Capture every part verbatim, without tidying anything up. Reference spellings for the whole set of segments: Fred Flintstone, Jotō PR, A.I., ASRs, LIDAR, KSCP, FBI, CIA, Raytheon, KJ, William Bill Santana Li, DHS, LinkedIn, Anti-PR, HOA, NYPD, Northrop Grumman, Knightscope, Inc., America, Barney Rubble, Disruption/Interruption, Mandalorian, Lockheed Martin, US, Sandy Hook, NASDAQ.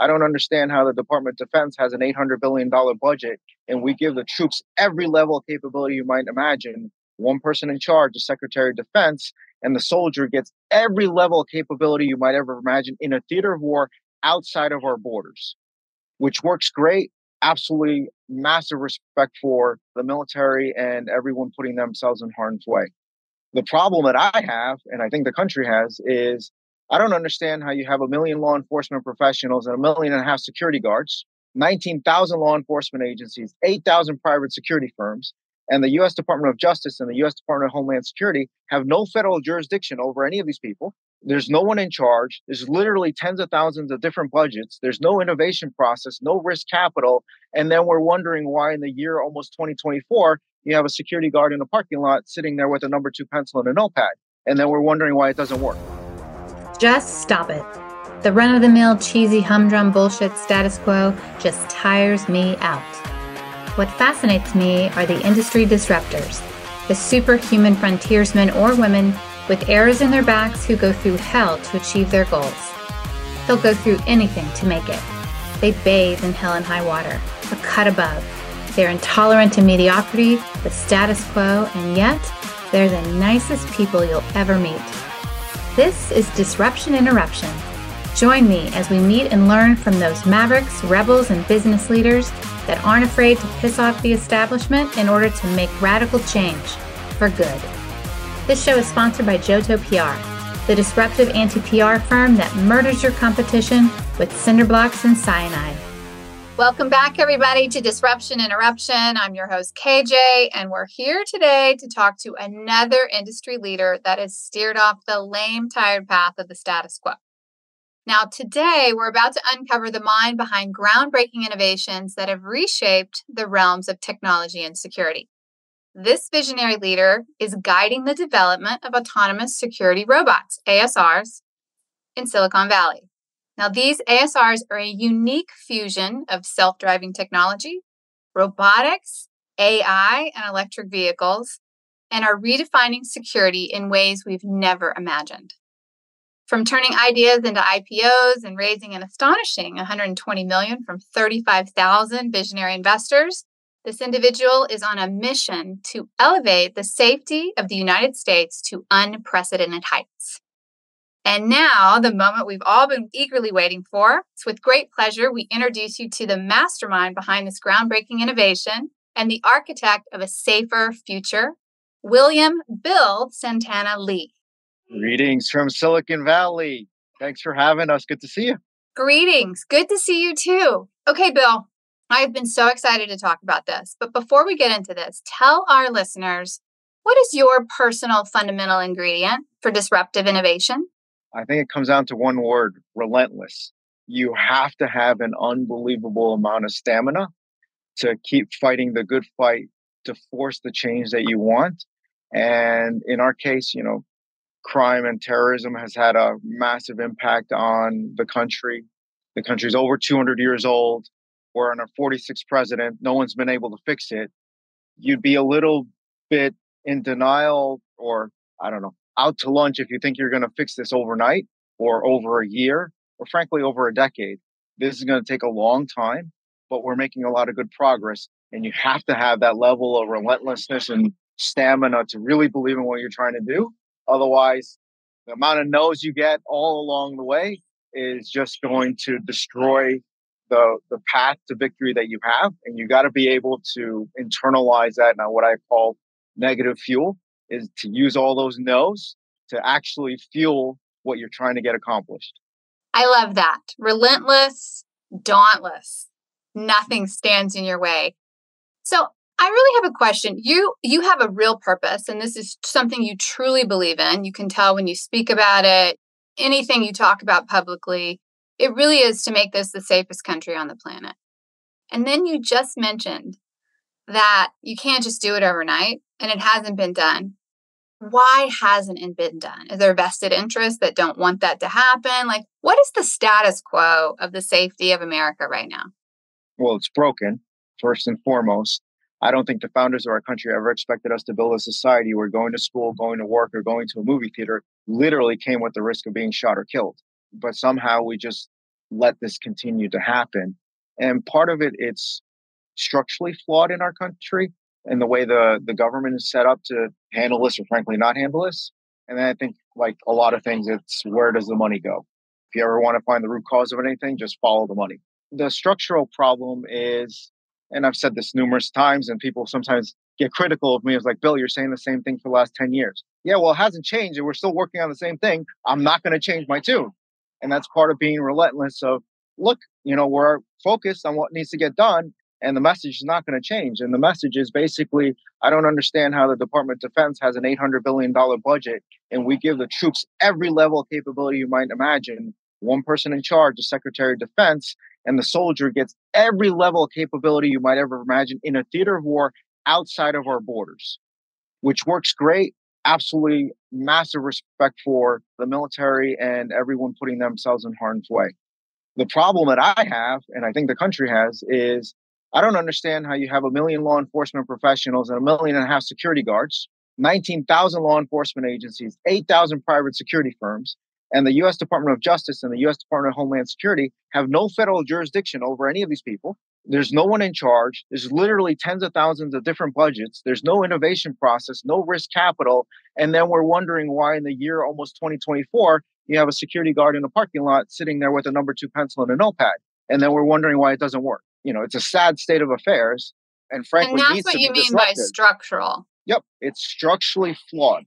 I don't understand how the Department of Defense has an eight hundred billion dollars budget and we give the troops every level of capability you might imagine. One person in charge, the Secretary of Defense, and the soldier gets every level of capability you might ever imagine in a theater of war outside of our borders, which works great. Absolutely massive respect for the military and everyone putting themselves in harm's way. The problem that I have, and I think the country has, is I don't understand how you have a million law enforcement professionals and a million and a half security guards, nineteen thousand law enforcement agencies, eight thousand private security firms, and the U S Department of Justice and the U S Department of Homeland Security have no federal jurisdiction over any of these people. There's no one in charge. There's literally tens of thousands of different budgets. There's no innovation process, no risk capital. And then we're wondering why in the year almost twenty twenty-four, you have a security guard in a parking lot sitting there with a number two pencil and a notepad. And then we're wondering why it doesn't work. Just stop it. The run-of-the-mill, cheesy, humdrum bullshit status quo just tires me out. What fascinates me are the industry disruptors, the superhuman frontiersmen or women with arrows in their backs who go through hell to achieve their goals. They'll go through anything to make it. They bathe in hell and high water, a cut above. They're intolerant to mediocrity, the status quo, and yet they're the nicest people you'll ever meet. This is Disruption/Interruption. Join me as we meet and learn from those mavericks, rebels, and business leaders that aren't afraid to piss off the establishment in order to make radical change for good. This show is sponsored by Jotō P R, the disruptive anti-P R firm that murders your competition with cinder blocks and cyanide. Welcome back, everybody, to Disruption Interruption. I'm your host, K J, and we're here today to talk to another industry leader that has steered off the lame, tired path of the status quo. Now, today, we're about to uncover the mind behind groundbreaking innovations that have reshaped the realms of technology and security. This visionary leader is guiding the development of autonomous security robots, A S Rs, in Silicon Valley. Now, these A S Rs are a unique fusion of self-driving technology, robotics, A I, and electric vehicles, and are redefining security in ways we've never imagined. From turning ideas into I P Os and raising an astonishing one hundred twenty million dollars from thirty-five thousand visionary investors, this individual is on a mission to elevate the safety of the United States to unprecedented heights. And now, the moment we've all been eagerly waiting for, it's with great pleasure we introduce you to the mastermind behind this groundbreaking innovation and the architect of a safer future, William Bill Santana Li. Greetings from Silicon Valley. Thanks for having us. Good to see you. Greetings. Good to see you too. Okay, Bill. I've been so excited to talk about this, but before we get into this, tell our listeners, what is your personal fundamental ingredient for disruptive innovation? I think it comes down to one word, relentless. You have to have an unbelievable amount of stamina to keep fighting the good fight, to force the change that you want. And in our case, you know, crime and terrorism has had a massive impact on the country. The country's over two hundred years old. We're on our forty-sixth president. No one's been able to fix it. You'd be a little bit in denial or, I don't know, out to lunch if you think you're going to fix this overnight or over a year or, frankly, over a decade. This is going to take a long time, but we're making a lot of good progress. And you have to have that level of relentlessness and stamina to really believe in what you're trying to do. Otherwise, the amount of no's you get all along the way is just going to destroy the the path to victory that you have. And you got to be able to internalize that. Now, what I call negative fuel is to use all those no's to actually fuel what you're trying to get accomplished. I love that. Relentless, dauntless. Nothing stands in your way. So I really have a question. You you have a real purpose, and this is something you truly believe in. You can tell when you speak about it, anything you talk about publicly. It really is to make this the safest country on the planet. And then you just mentioned that you can't just do it overnight, and it hasn't been done. Why hasn't it been done? Is there vested interests that don't want that to happen? Like, what is the status quo of the safety of America right now? Well, it's broken, first and foremost. I don't think the founders of our country ever expected us to build a society where going to school, going to work, or going to a movie theater literally came with the risk of being shot or killed. But somehow we just let this continue to happen. And part of it, it's structurally flawed in our country and the way the, the government is set up to handle this or frankly not handle this. And then I think like a lot of things, it's where does the money go? If you ever want to find the root cause of anything, just follow the money. The structural problem is, and I've said this numerous times and people sometimes get critical of me. It's like, Bill, you're saying the same thing for the last ten years. Yeah, well, it hasn't changed and we're still working on the same thing. I'm not going to change my tune. And that's part of being relentless of, look, you know, we're focused on what needs to get done and the message is not going to change. And the message is basically, I don't understand how the Department of Defense has an eight hundred billion dollars budget and we give the troops every level of capability you might imagine. One person in charge, the Secretary of Defense, and the soldier gets every level of capability you might ever imagine in a theater of war outside of our borders, which works great. Absolutely massive respect for the military and everyone putting themselves in harm's way. The problem that I have, and I think the country has, is I don't understand how you have a million law enforcement professionals and a million and a half security guards, nineteen thousand law enforcement agencies, eight thousand private security firms, and the U S Department of Justice and the U S Department of Homeland Security have no federal jurisdiction over any of these people. There's no one in charge. There's literally tens of thousands of different budgets. There's no innovation process, no risk capital. And then we're wondering why in the year almost twenty twenty-four, you have a security guard in a parking lot sitting there with a number two pencil and a notepad. And then we're wondering why it doesn't work. You know, it's a sad state of affairs. And frankly, and that's what you mean by structural. Yep. It's structurally flawed.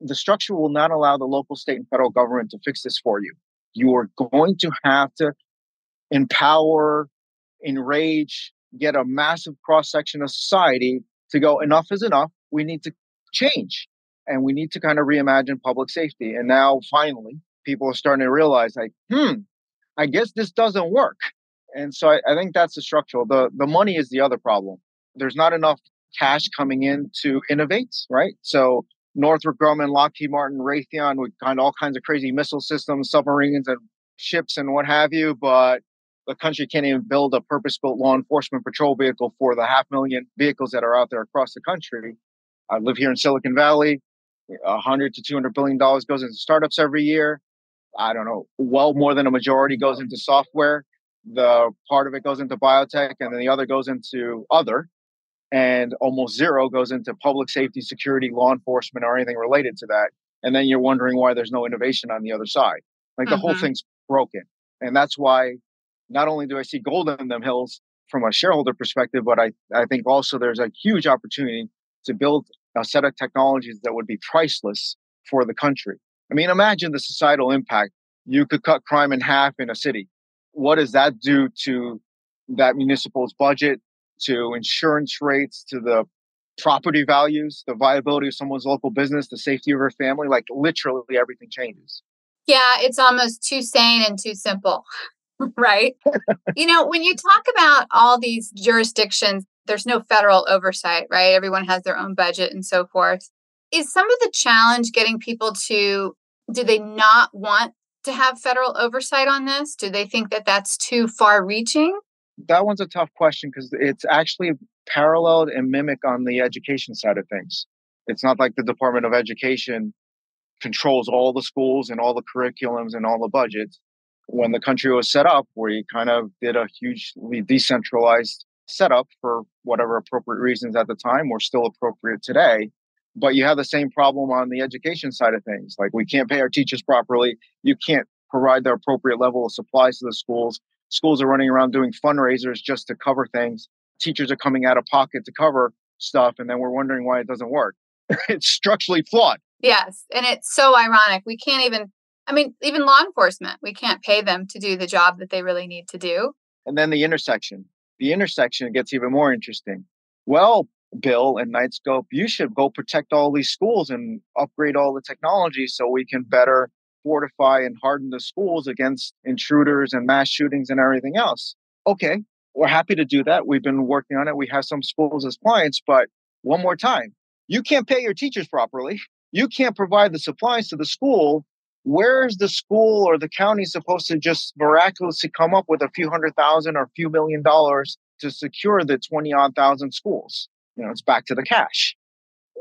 The structure will not allow the local, state, and federal government to fix this for you. You are going to have to empower, enrage, get a massive cross-section of society to go, enough is enough. We need to change. And we need to kind of reimagine public safety. And now, finally, people are starting to realize, like, hmm, I guess this doesn't work. And so I, I think that's the structural. The, the money is the other problem. There's not enough cash coming in to innovate, right? So Northrop Grumman, Lockheed Martin, Raytheon, with kind of all kinds of crazy missile systems, submarines, and ships and what have you, but the country can't even build a purpose-built law enforcement patrol vehicle for the half million vehicles that are out there across the country. I live here in Silicon Valley. one hundred to two hundred billion dollars goes into startups every year. I don't know, well more than a majority goes into software. The part of it goes into biotech, and then the other goes into other. And almost zero goes into public safety, security, law enforcement, or anything related to that. And then you're wondering why there's no innovation on the other side. Like the mm-hmm. whole thing's broken. And that's why not only do I see gold in them hills from a shareholder perspective, but I, I think also there's a huge opportunity to build a set of technologies that would be priceless for the country. I mean, imagine the societal impact. You could cut crime in half in a city. What does that do to that municipal's budget, to insurance rates, to the property values, the viability of someone's local business, the safety of her family? Like literally everything changes. Yeah, it's almost too sane and too simple, right? You know, when you talk about all these jurisdictions, there's no federal oversight, right? Everyone has their own budget and so forth. Is some of the challenge getting people to, do they not want to have federal oversight on this? Do they think that that's too far reaching? That one's a tough question because it's actually paralleled and mimic on the education side of things. It's not like the Department of Education controls all the schools and all the curriculums and all the budgets. When the country was set up, we kind of did a hugely decentralized setup for whatever appropriate reasons at the time were still appropriate today. But you have the same problem on the education side of things. Like we can't pay our teachers properly. You can't provide the appropriate level of supplies to the schools. Schools are running around doing fundraisers just to cover things. Teachers are coming out of pocket to cover stuff. And then we're wondering why it doesn't work. It's structurally flawed. Yes. And it's so ironic. We can't even, I mean, even law enforcement, we can't pay them to do the job that they really need to do. And then the intersection. The intersection gets even more interesting. Well, Bill and Knightscope, you should go protect all these schools and upgrade all the technology so we can better fortify and harden the schools against intruders and mass shootings and everything else. Okay, we're happy to do that. We've been working on it. We have some schools as clients, but one more time, you can't pay your teachers properly. You can't provide the supplies to the school. Where is the school or the county supposed to just miraculously come up with a few hundred thousand or a few million dollars to secure the twenty odd thousand schools? You know, it's back to the cash.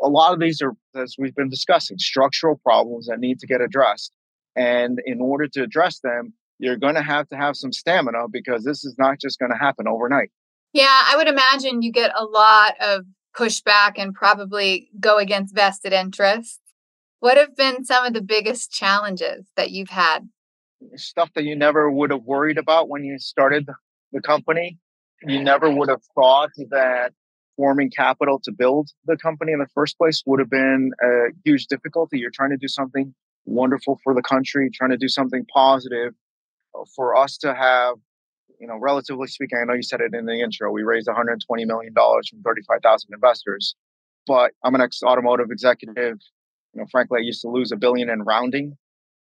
A lot of these are, as we've been discussing, structural problems that need to get addressed. And in order to address them, you're going to have to have some stamina, because this is not just going to happen overnight. Yeah, I would imagine you get a lot of pushback and probably go against vested interests. What have been some of the biggest challenges that you've had? Stuff that you never would have worried about when you started the company. You never would have thought that forming capital to build the company in the first place would have been a huge difficulty. You're trying to do something wonderful for the country, trying to do something positive. For us to have, you know, relatively speaking, I know you said it in the intro, we raised one hundred twenty million dollars from thirty-five thousand investors, but I'm an ex-automotive executive. You know, frankly, I used to lose a billion in rounding.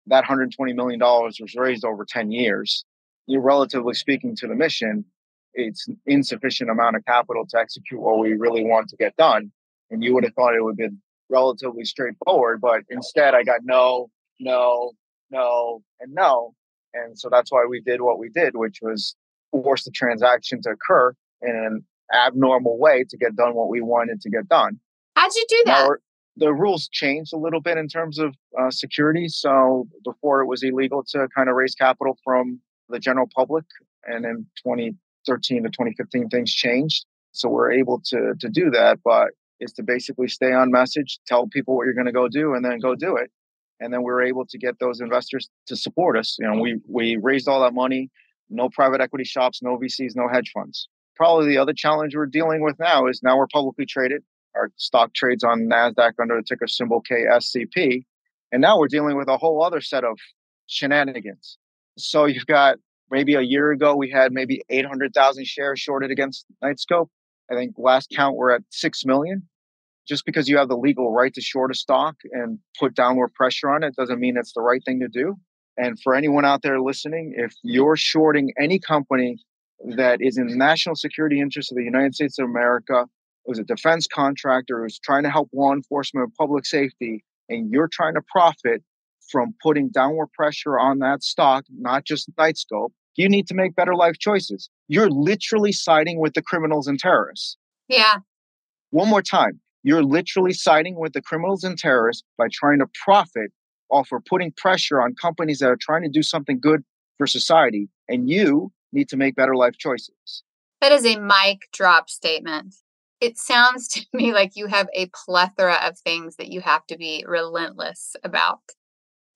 That one hundred twenty million dollars was raised over ten years. You're relatively speaking to the mission, it's an insufficient amount of capital to execute what we really want to get done. And you would have thought it would have been relatively straightforward, but instead I got no, no, no, and no. And so that's why we did what we did, which was force the transaction to occur in an abnormal way to get done what we wanted to get done. How'd you do that? Now, the rules changed a little bit in terms of uh, security. So before it was illegal to kind of raise capital from the general public. And in twenty thirteen to twenty fifteen, things changed. So we're able to to do that. But it's to basically stay on message, tell people what you're going to go do, and then go do it. And then we were able to get those investors to support us. You know, we we raised all that money, no private equity shops, no V Cs, no hedge funds. Probably the other challenge we're dealing with now is now we're publicly traded. Our stock trades on NASDAQ under the ticker symbol K S C P. And now we're dealing with a whole other set of shenanigans. So you've got, maybe a year ago, we had maybe eight hundred thousand shares shorted against Knightscope. I think last count, we're at six million. Just because you have the legal right to short a stock and put downward pressure on it doesn't mean it's the right thing to do. And for anyone out there listening, if you're shorting any company that is in the national security interest of the United States of America, who's a defense contractor, who's trying to help law enforcement and public safety, and you're trying to profit from putting downward pressure on that stock, not just Knightscope, you need to make better life choices. You're literally siding with the criminals and terrorists. Yeah. One more time. You're literally siding with the criminals and terrorists by trying to profit off of putting pressure on companies that are trying to do something good for society. And you need to make better life choices. That is a mic drop statement. It sounds to me like you have a plethora of things that you have to be relentless about.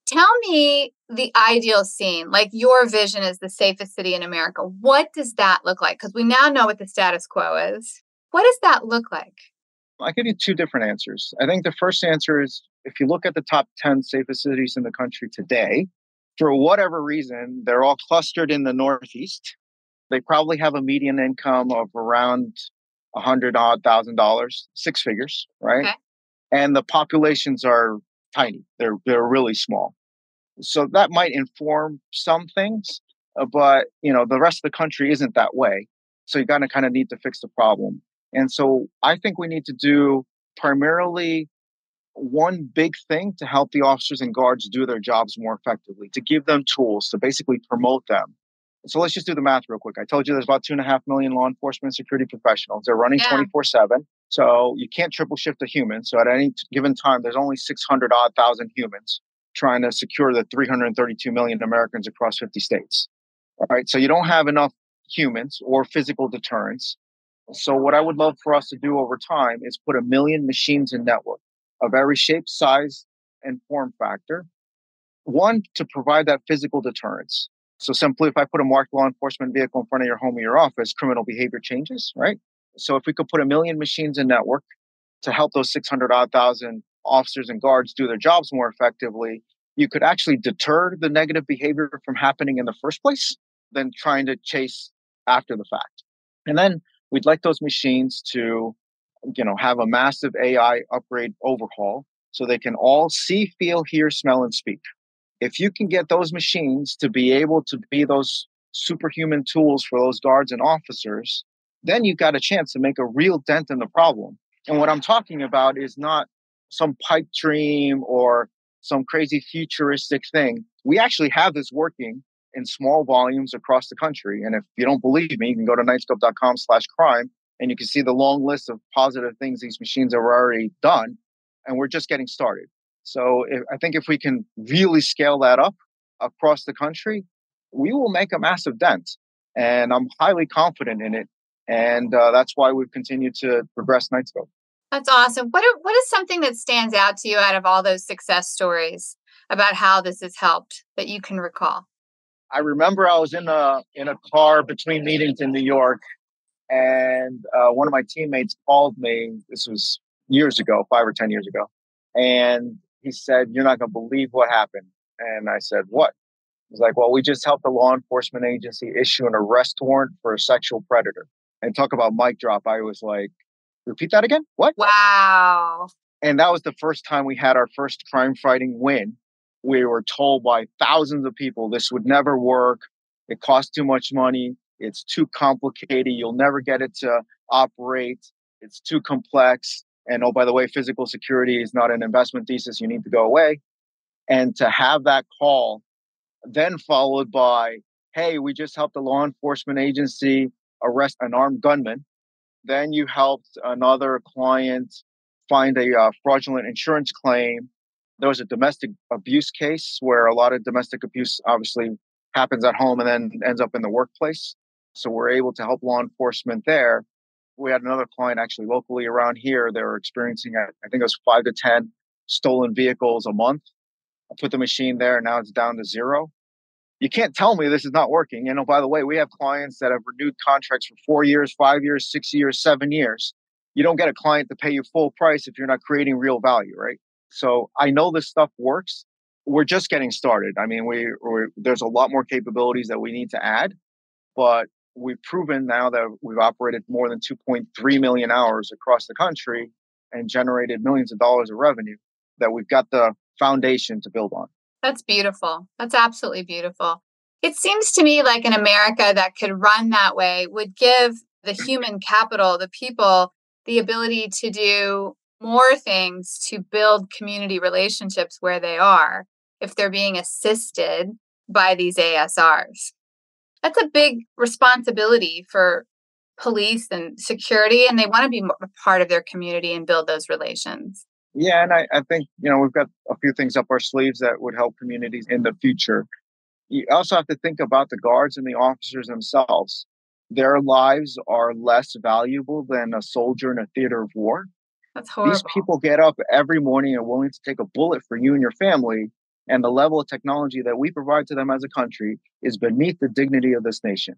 Tell me the ideal scene, like your vision is the safest city in America. What does that look like? Because we now know what the status quo is. What does that look like? I give you two different answers. I think the first answer is, if you look at the top ten safest cities in the country today, for whatever reason, they're all clustered in the Northeast. They probably have a median income of around one hundred thousand dollars, six figures, right? Okay. And the populations are tiny. They're, they're really small. So that might inform some things, but you know, the rest of the country isn't that way. So you gotta kind of need to fix the problem. And so I think we need to do primarily one big thing to help the officers and guards do their jobs more effectively, to give them tools, to basically promote them. So let's just do the math real quick. I told you there's about two and a half million law enforcement and security professionals. They're running twenty-four seven. So you can't triple shift a human. So at any given time, there's only six hundred odd thousand humans trying to secure the three hundred thirty-two million Americans across fifty states. All right. So you don't have enough humans or physical deterrence. So what I would love for us to do over time is put a million machines in network of every shape, size, and form factor. One, to provide that physical deterrence. So simply, if I put a marked law enforcement vehicle in front of your home or your office, criminal behavior changes, right? So if we could put a million machines in network to help those six hundred odd thousand officers and guards do their jobs more effectively, you could actually deter the negative behavior from happening in the first place than trying to chase after the fact. And then we'd like those machines to, you know, have a massive A I upgrade overhaul so they can all see, feel, hear, smell, and speak. If you can get those machines to be able to be those superhuman tools for those guards and officers, then you've got a chance to make a real dent in the problem. And what I'm talking about is not some pipe dream or some crazy futuristic thing. We actually have this working in small volumes across the country. And if you don't believe me, you can go to knightscope.com slash crime and you can see the long list of positive things these machines are already done. And we're just getting started. So if, I think if we can really scale that up across the country, we will make a massive dent. And I'm highly confident in it. And uh, that's why we've continued to progress Knightscope. That's awesome. What are, what is something that stands out to you out of all those success stories about how this has helped that you can recall? I remember I was in a in a car between meetings in New York, and uh, one of my teammates called me. This was years ago, five or ten years ago, and he said, "You're not going to believe what happened." And I said, "What?" He's like, "Well, we just helped a law enforcement agency issue an arrest warrant for a sexual predator." And talk about mic drop. I was like, "Repeat that again? What?" Wow. And that was the first time we had our first crime fighting win. We were told by thousands of people, this would never work. It costs too much money. It's too complicated. You'll never get it to operate. It's too complex. And oh, by the way, physical security is not an investment thesis. You need to go away. And to have that call, then followed by, "Hey, we just helped a law enforcement agency arrest an armed gunman." Then you helped another client find a uh, fraudulent insurance claim. There was a domestic abuse case where a lot of domestic abuse obviously happens at home and then ends up in the workplace. So we're able to help law enforcement there. We had another client actually locally around here. They were experiencing, I think it was five to ten stolen vehicles a month. I put the machine there and now it's down to zero. You can't tell me this is not working. And oh, by the way, we have clients that have renewed contracts for four years, five years, six years, seven years. You don't get a client to pay you full price if you're not creating real value, right? So I know this stuff works. We're just getting started. I mean, we we're, there's a lot more capabilities that we need to add, but we've proven now that we've operated more than two point three million hours across the country and generated millions of dollars of revenue, that we've got the foundation to build on. That's beautiful. That's absolutely beautiful. It seems to me like an America that could run that way would give the human capital, the people, the ability to do more things, to build community relationships where they are, if they're being assisted by these A S Rs. That's a big responsibility for police and security, and they want to be a part of their community and build those relations. Yeah, and I, I think, you know, we've got a few things up our sleeves that would help communities in the future. You also have to think about the guards and the officers themselves. Their lives are less valuable than a soldier in a theater of war. That's horrible. These people get up every morning and are willing to take a bullet for you and your family. And the level of technology that we provide to them as a country is beneath the dignity of this nation.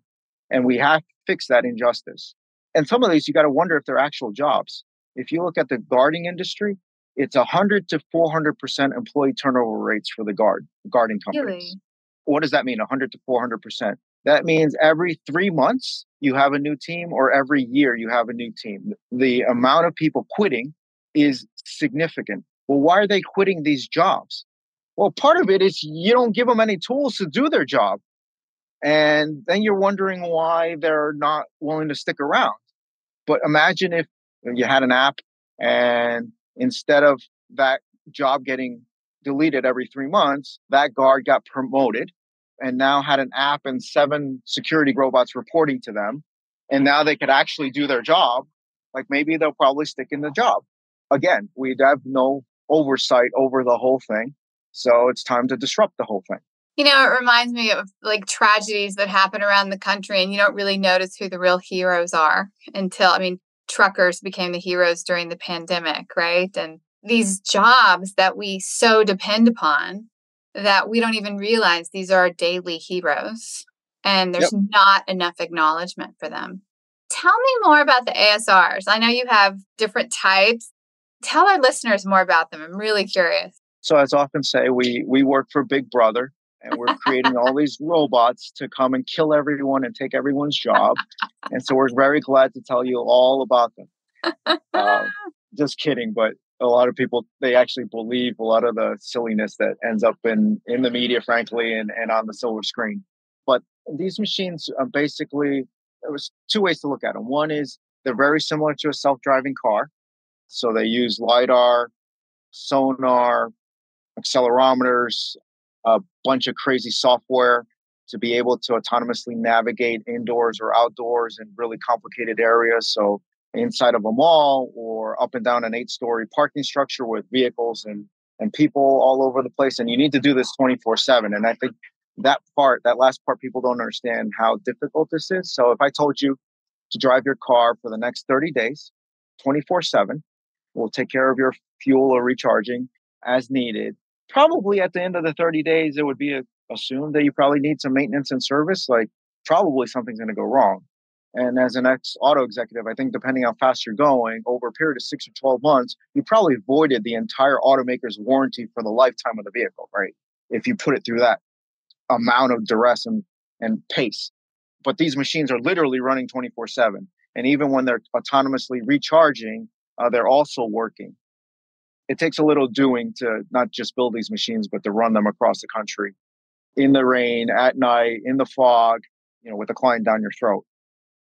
And we have to fix that injustice. And some of these, you got to wonder if they're actual jobs. If you look at the guarding industry, it's one hundred to four hundred percent employee turnover rates for the guard, guarding companies. Really? What does that mean, one hundred to four hundred percent? That means every three months you have a new team, or every year you have a new team. The amount of people quitting is significant. Well, why are they quitting these jobs? Well, part of it is you don't give them any tools to do their job. And then you're wondering why they're not willing to stick around. But imagine if you had an app, and instead of that job getting deleted every three months, that guard got promoted and now had an app and seven security robots reporting to them. And now they could actually do their job. Like, maybe they'll probably stick in the job. Again, we'd have no oversight over the whole thing. So it's time to disrupt the whole thing. You know, it reminds me of like tragedies that happen around the country, and you don't really notice who the real heroes are until, I mean, truckers became the heroes during the pandemic, right? And these jobs that we so depend upon, that we don't even realize these are our daily heroes, and there's yep. not enough acknowledgement for them. Tell me more about the A S Rs. I know you have different types. Tell our listeners more about them. I'm really curious. So as I often say, we we work for Big Brother, and we're creating all these robots to come and kill everyone and take everyone's job. And so we're very glad to tell you all about them. Uh, just kidding, but a lot of people, they actually believe a lot of the silliness that ends up in, in the media, frankly, and, and on the silver screen. But these machines are basically, there was two ways to look at them. One is they're very similar to a self-driving car. So they use LIDAR, sonar, accelerometers, a bunch of crazy software to be able to autonomously navigate indoors or outdoors in really complicated areas. So inside of a mall or up and down an eight-story parking structure with vehicles and, and people all over the place. And you need to do this twenty-four seven. And I think that part, that last part, people don't understand how difficult this is. So if I told you to drive your car for the next thirty days, twenty-four seven, we'll take care of your fuel or recharging as needed. Probably at the end of the thirty days, it would be a, assumed that you probably need some maintenance and service. Like probably something's going to go wrong. And as an ex-auto executive, I think depending how fast you're going, over a period of six or twelve months, you probably avoided the entire automaker's warranty for the lifetime of the vehicle, right? If you put it through that amount of duress and, and pace. But these machines are literally running twenty-four seven. And even when they're autonomously recharging, uh, they're also working. It takes a little doing to not just build these machines, but to run them across the country in the rain, at night, in the fog, you know, with a client down your throat.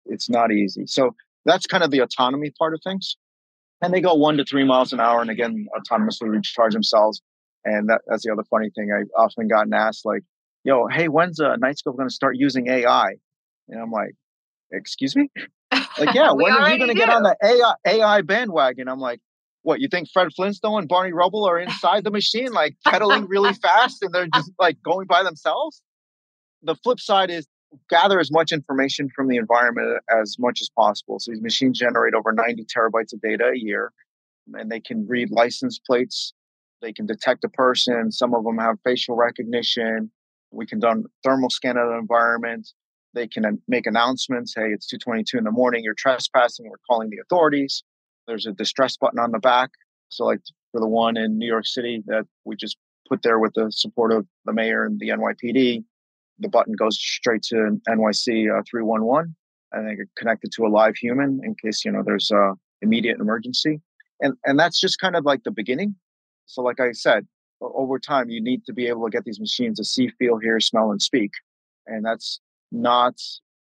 It's not easy. So that's kind of the autonomy part of things. And they go one to three miles an hour. And again, autonomously recharge themselves. And that, that's the other funny thing. I've often gotten asked like, yo, hey, when's uh, Knightscope going to start using A I? And I'm like, excuse me? Like, yeah, when are you going to get on the A I, A I bandwagon? I'm like, what, you think Fred Flintstone and Barney Rubble are inside the machine, like pedaling really fast and they're just like going by themselves? The flip side is gather as much information from the environment as much as possible. So these machines generate over ninety terabytes of data a year, and they can read license plates. They can detect a person. Some of them have facial recognition. We can do thermal scan of the environment. They can make announcements. Hey, it's two twenty-two in the morning. You're trespassing. We're calling the authorities. There's a distress button on the back. So like for the one in New York City that we just put there with the support of the mayor and the N Y P D, the button goes straight to N Y C uh, three one one. And they get connected to a live human in case, you know, there's a immediate emergency. And, and that's just kind of like the beginning. So like I said, over time, you need to be able to get these machines to see, feel, hear, smell, and speak. And that's not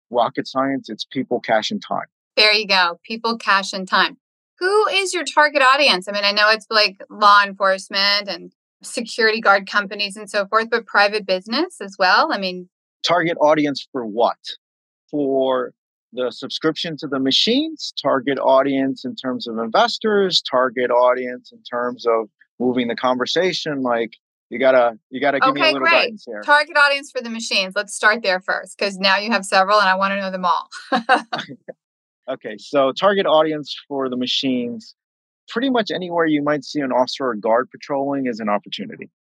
rocket science. It's people, cash, and time. There you go. People, cash, and time. Who is your target audience? I mean, I know it's like law enforcement and security guard companies and so forth, but private business as well. I mean, target audience for what? For the subscription to the machines, target audience in terms of investors, target audience in terms of moving the conversation. Like you gotta, you gotta give okay, me a little great. guidance here. Target audience for the machines. Let's start there first, because now you have several, and I want to know them all. Okay, so target audience for the machines. Pretty much anywhere you might see an officer or guard patrolling is an opportunity.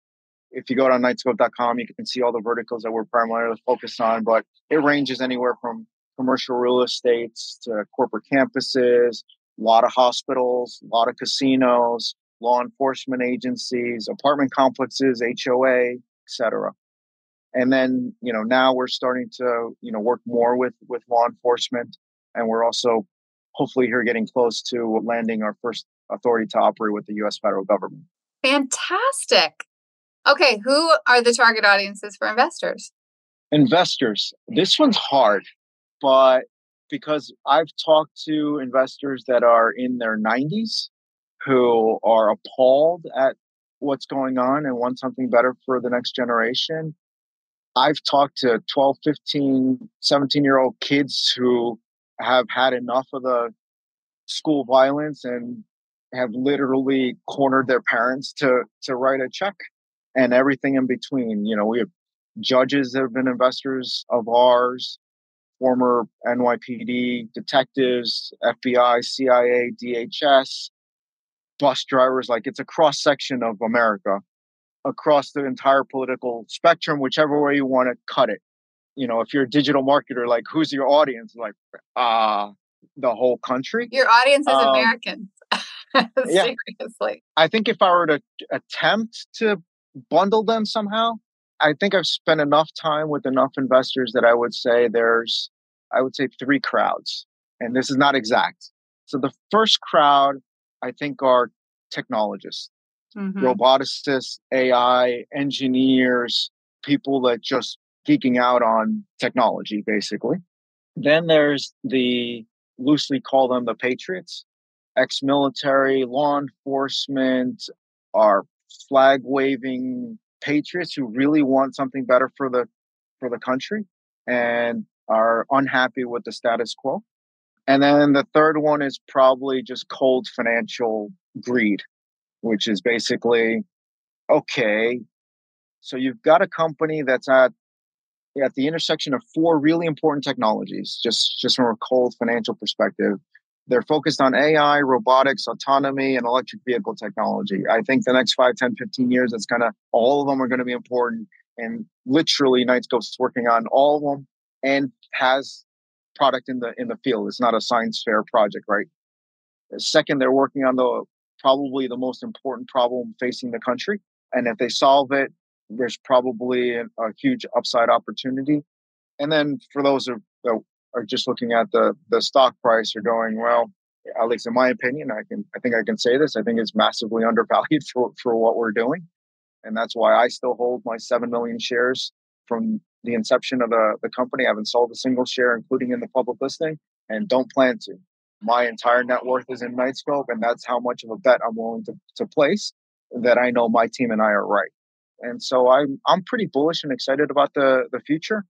If you go to knightscope dot com, you can see all the verticals that we're primarily focused on, but it ranges anywhere from commercial real estate to corporate campuses, a lot of hospitals, a lot of casinos, law enforcement agencies, apartment complexes, H O A, et cetera. And then, you know, now we're starting to, you know, work more with, with law enforcement. And we're also hopefully here getting close to landing our first authority to operate with the U S federal government. Fantastic. Okay, who are the target audiences for investors? Investors. This one's hard, but because I've talked to investors that are in their nineties who are appalled at what's going on and want something better for the next generation. I've talked to twelve, fifteen, seventeen-year-old kids who have had enough of the school violence and have literally cornered their parents to to write a check and everything in between. You know, we have judges that have been investors of ours, former N Y P D detectives, F B I, C I A, D H S, bus drivers. Like it's a cross-section of America across the entire political spectrum, whichever way you want to cut it. You know, if you're a digital marketer, like who's your audience? Like, ah, uh, the whole country. Your audience is um, Americans. Seriously. Yeah. I think if I were to attempt to bundle them somehow, I think I've spent enough time with enough investors that I would say there's, I would say three crowds, and this is not exact. So the first crowd, I think, are technologists, mm-hmm. roboticists, A I, engineers, people that just geeking out on technology, basically. Then there's the, loosely call them the patriots, ex-military, law enforcement, our flag-waving patriots who really want something better for the for the country and are unhappy with the status quo. And then the third one is probably just cold financial greed, which is basically, okay, so you've got a company that's at at the intersection of four really important technologies, just, just from a cold financial perspective. They're focused on A I, robotics, autonomy, and electric vehicle technology. I think the next five, ten, fifteen years, that's kind of all of them are going to be important. And literally Knightscope's working on all of them and has product in the in the field. It's not a science fair project, right? Second, they're working on the probably the most important problem facing the country. And if they solve it, there's probably a, a huge upside opportunity. And then for those that are, are just looking at the the stock price, are going, well, at least in my opinion, I can I think I can say this. I think it's massively undervalued for, for what we're doing. And that's why I still hold my seven million shares from the inception of the, the company. I haven't sold a single share, including in the public listing, and don't plan to. My entire net worth is in Knightscope, and that's how much of a bet I'm willing to, to place that I know my team and I are right. And so I'm, I'm pretty bullish and excited about the, the future,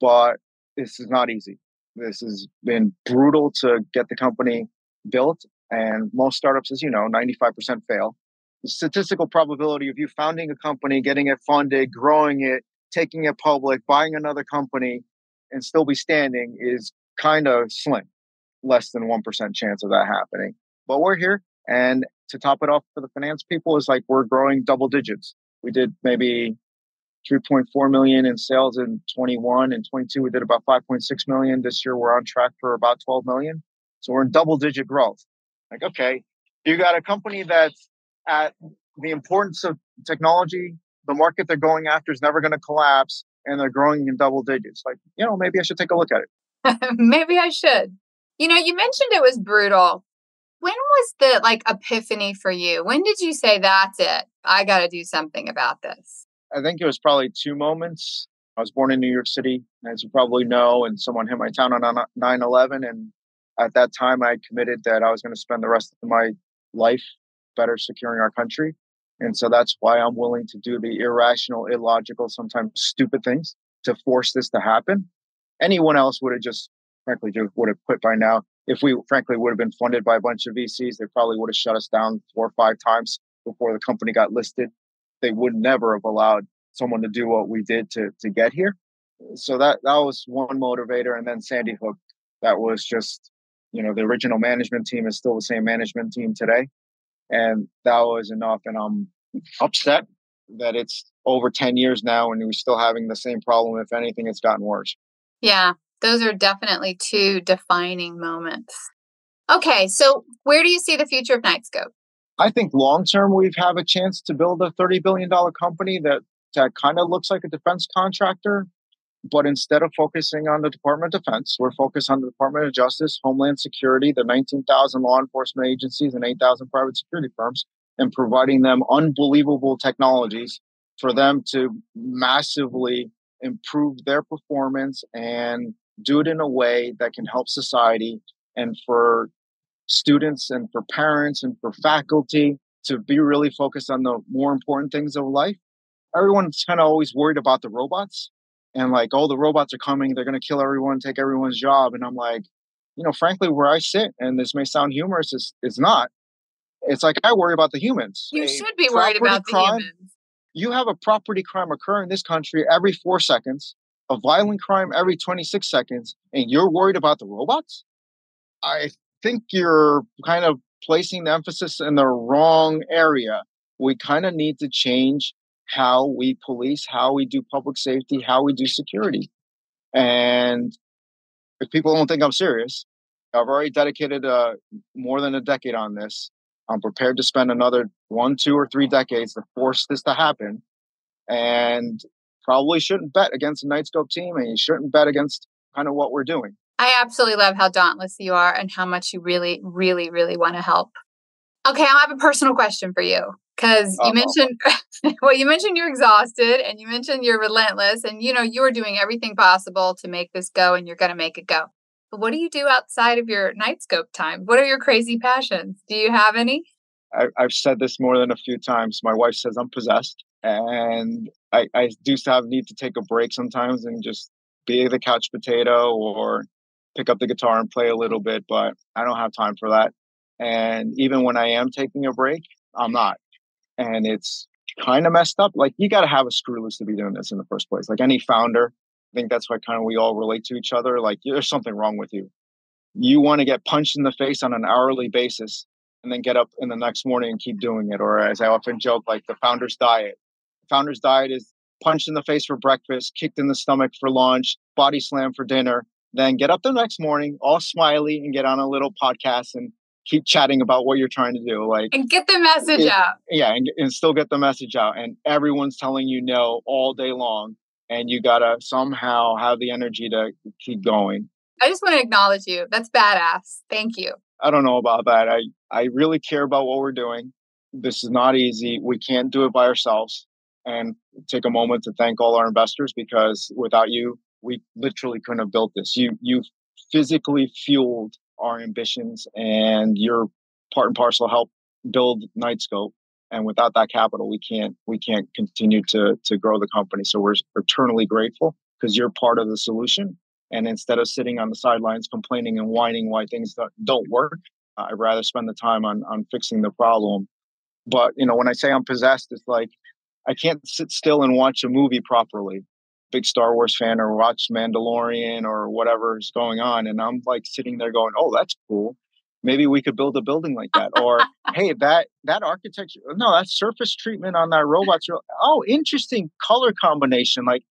but this is not easy. This has been brutal to get the company built. And most startups, as you know, ninety-five percent fail. The statistical probability of you founding a company, getting it funded, growing it, taking it public, buying another company, and still be standing is kind of slim, less than one percent chance of that happening. But we're here. And to top it off for the finance people is like we're growing double digits. We did maybe three point four million in sales in twenty-one and twenty-two. We did about five point six million. This year, we're on track for about twelve million. So we're in double digit growth. Like, okay, you got a company that's at the importance of technology, the market they're going after is never going to collapse, and they're growing in double digits. Like, you know, maybe I should take a look at it. Maybe I should. You know, you mentioned it was brutal. When was the like epiphany for you? When did you say, that's it, I got to do something about this? I think it was probably two moments. I was born in New York City, as you probably know, and someone hit my town on nine eleven. And at that time, I committed that I was going to spend the rest of my life better securing our country. And so that's why I'm willing to do the irrational, illogical, sometimes stupid things to force this to happen. Anyone else would have just, frankly, just would have quit by now. If we, frankly, would have been funded by a bunch of V Cs, they probably would have shut us down four or five times before the company got listed. They would never have allowed someone to do what we did to to get here. So that, that was one motivator. And then Sandy Hook, that was just, you know, the original management team is still the same management team today. And that was enough. And I'm upset that it's over ten years now and we're still having the same problem. If anything, it's gotten worse. Yeah, those are definitely two defining moments. Okay, so where do you see the future of Knightscope? I think long term, we have a chance to build a thirty billion dollars company that, that kind of looks like a defense contractor. But instead of focusing on the Department of Defense, we're focused on the Department of Justice, Homeland Security, the nineteen thousand law enforcement agencies, and eight thousand private security firms, and providing them unbelievable technologies for them to massively improve their performance and do it in a way that can help society and for students and for parents and for faculty to be really focused on the more important things of life. Everyone's kind of always worried about the robots. And like, oh, the robots are coming. They're going to kill everyone, take everyone's job. And I'm like, you know, frankly, where I sit, and this may sound humorous, it's, it's not. It's like, I worry about the humans. You a should be worried about crime, the humans. You have a property crime occur in this country every four seconds, a violent crime every twenty-six seconds, and you're worried about the robots? I think you're kind of placing the emphasis in the wrong area. We kind of need to change how we police, how we do public safety, how we do security. And if people don't think I'm serious, I've already dedicated uh, more than a decade on this. I'm prepared to spend another one, two, or three decades to force this to happen. And probably shouldn't bet against the Knightscope team, and you shouldn't bet against kind of what we're doing. I absolutely love how dauntless you are and how much you really, really, really want to help. Okay, I have a personal question for you. Because you mentioned, well, you mentioned you're exhausted and you mentioned you're relentless and, you know, you are doing everything possible to make this go and you're going to make it go. But what do you do outside of your Knightscope time? What are your crazy passions? Do you have any? I, I've said this more than a few times. My wife says I'm possessed, and I, I do have need to take a break sometimes and just be the couch potato or pick up the guitar and play a little bit. But I don't have time for that. And even when I am taking a break, I'm not. And it's kind of messed up. Like, you got to have a screw loose to be doing this in the first place. Like, any founder I think that's why kind of we all relate to each other. Like, there's something wrong with you. You want to get punched in the face on an hourly basis and then get up in the next morning and keep doing it. Or as I often joke, like the founder's diet. The founder's diet is punched in the face for breakfast, kicked in the stomach for lunch, body slam for dinner, then get up the next morning all smiley and get on a little podcast and keep chatting about what you're trying to do. Like, and get the message it, out. Yeah, and, and still get the message out. And everyone's telling you no all day long. And you got to somehow have the energy to keep going. I just want to acknowledge you. That's badass. Thank you. I don't know about that. I, I really care about what we're doing. This is not easy. We can't do it by ourselves. And take a moment to thank all our investors, because without you, we literally couldn't have built this. You, you physically fueled our ambitions, and your part and parcel helped build Knightscope. And without that capital, we can't we can't continue to to grow the company. So we're eternally grateful, because you're part of the solution. And instead of sitting on the sidelines complaining and whining why things don't work, I'd rather spend the time on on fixing the problem. But you know, when I say I'm possessed, it's like I can't sit still and watch a movie properly. Big Star Wars fan, or watch Mandalorian or whatever's going on, and I'm like sitting there going, "Oh, that's cool. Maybe we could build a building like that." Or, "Hey, that that architecture. No, that surface treatment on that robot's. Oh, interesting color combination." Like,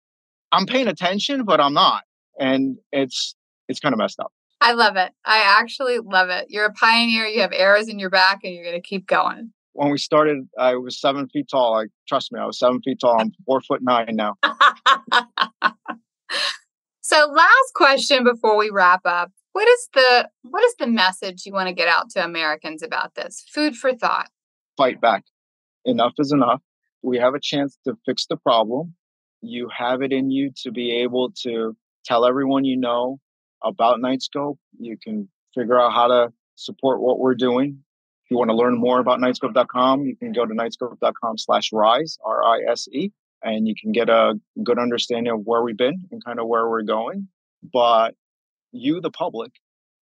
I'm paying attention, but I'm not, and it's it's kind of messed up. I love it. I actually love it. You're a pioneer. You have arrows in your back, and you're going to keep going. When we started, I was seven feet tall. Like, trust me, I was seven feet tall. I'm four foot nine now. So, last question before we wrap up. What is the what is the message you want to get out to Americans about this? Food for thought. Fight back. Enough is enough. We have a chance to fix the problem. You have it in you to be able to tell everyone you know about Knightscope. You can figure out how to support what we're doing. If you want to learn more about knightscope dot com, you can go to knightscope dot com slash rise, R I S E, and you can get a good understanding of where we've been and kind of where we're going. But you, the public,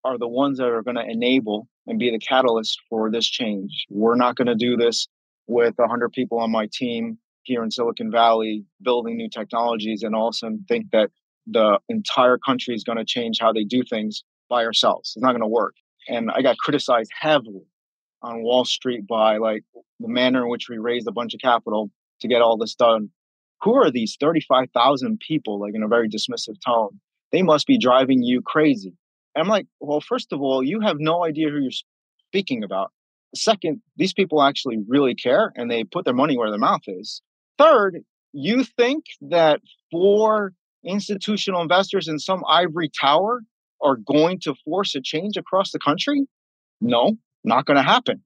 are the ones that are going to enable and be the catalyst for this change. We're not going to do this with one hundred people on my team here in Silicon Valley building new technologies and all of a sudden think that the entire country is going to change how they do things by ourselves. It's not going to work. And I got criticized heavily on Wall Street by like the manner in which we raised a bunch of capital to get all this done. Who are these thirty-five thousand people, like, in a very dismissive tone? They must be driving you crazy. And I'm like, well, first of all, you have no idea who you're speaking about. Second, these people actually really care and they put their money where their mouth is. Third, you think that four institutional investors in some ivory tower are going to force a change across the country? No. Not going to happen.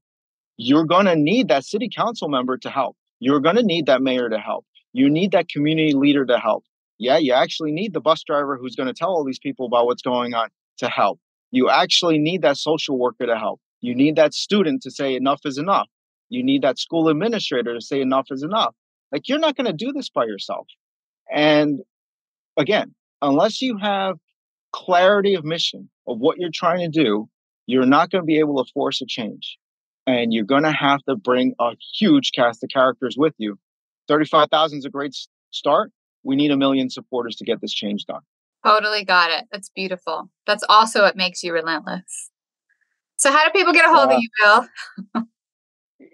You're going to need that city council member to help. You're going to need that mayor to help. You need that community leader to help. Yeah, you actually need the bus driver who's going to tell all these people about what's going on to help. You actually need that social worker to help. You need that student to say enough is enough. You need that school administrator to say enough is enough. Like, you're not going to do this by yourself. And again, unless you have clarity of mission of what you're trying to do, you're not going to be able to force a change, and you're going to have to bring a huge cast of characters with you. thirty-five thousand is a great start. We need a million supporters to get this change done. Totally got it. That's beautiful. That's also what makes you relentless. So how do people get a hold uh, of you, Bill?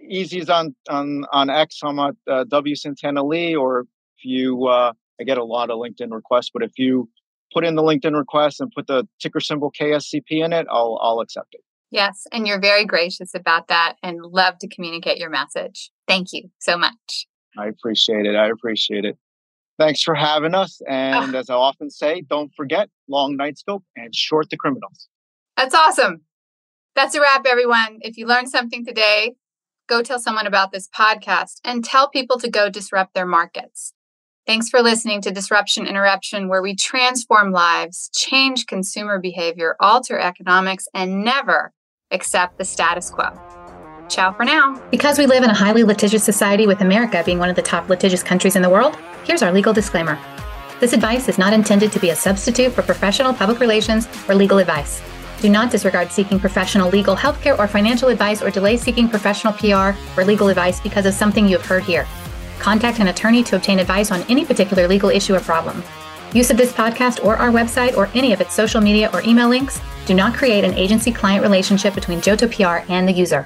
Easy is on, on, on X. I'm at uh, W Santana Li, or if you, uh, I get a lot of LinkedIn requests, but if you put in the LinkedIn request and put the ticker symbol K S C P in it, I'll I'll accept it. Yes, and you're very gracious about that and love to communicate your message. Thank you so much. I appreciate it. I appreciate it. Thanks for having us. And oh. as I often say, don't forget, long Knightscope and short the criminals. That's awesome. That's a wrap, everyone. If you learned something today, go tell someone about this podcast and tell people to go disrupt their markets. Thanks for listening to Disruption Interruption, where we transform lives, change consumer behavior, alter economics, and never accept the status quo. Ciao for now. Because we live in a highly litigious society, with America being one of the top litigious countries in the world, here's our legal disclaimer. This advice is not intended to be a substitute for professional public relations or legal advice. Do not disregard seeking professional legal, healthcare, or financial advice, or delay seeking professional P R or legal advice because of something you have heard here. Contact an attorney to obtain advice on any particular legal issue or problem. Use of this podcast or our website or any of its social media or email links do not create an agency-client relationship between Jotō P R and the user.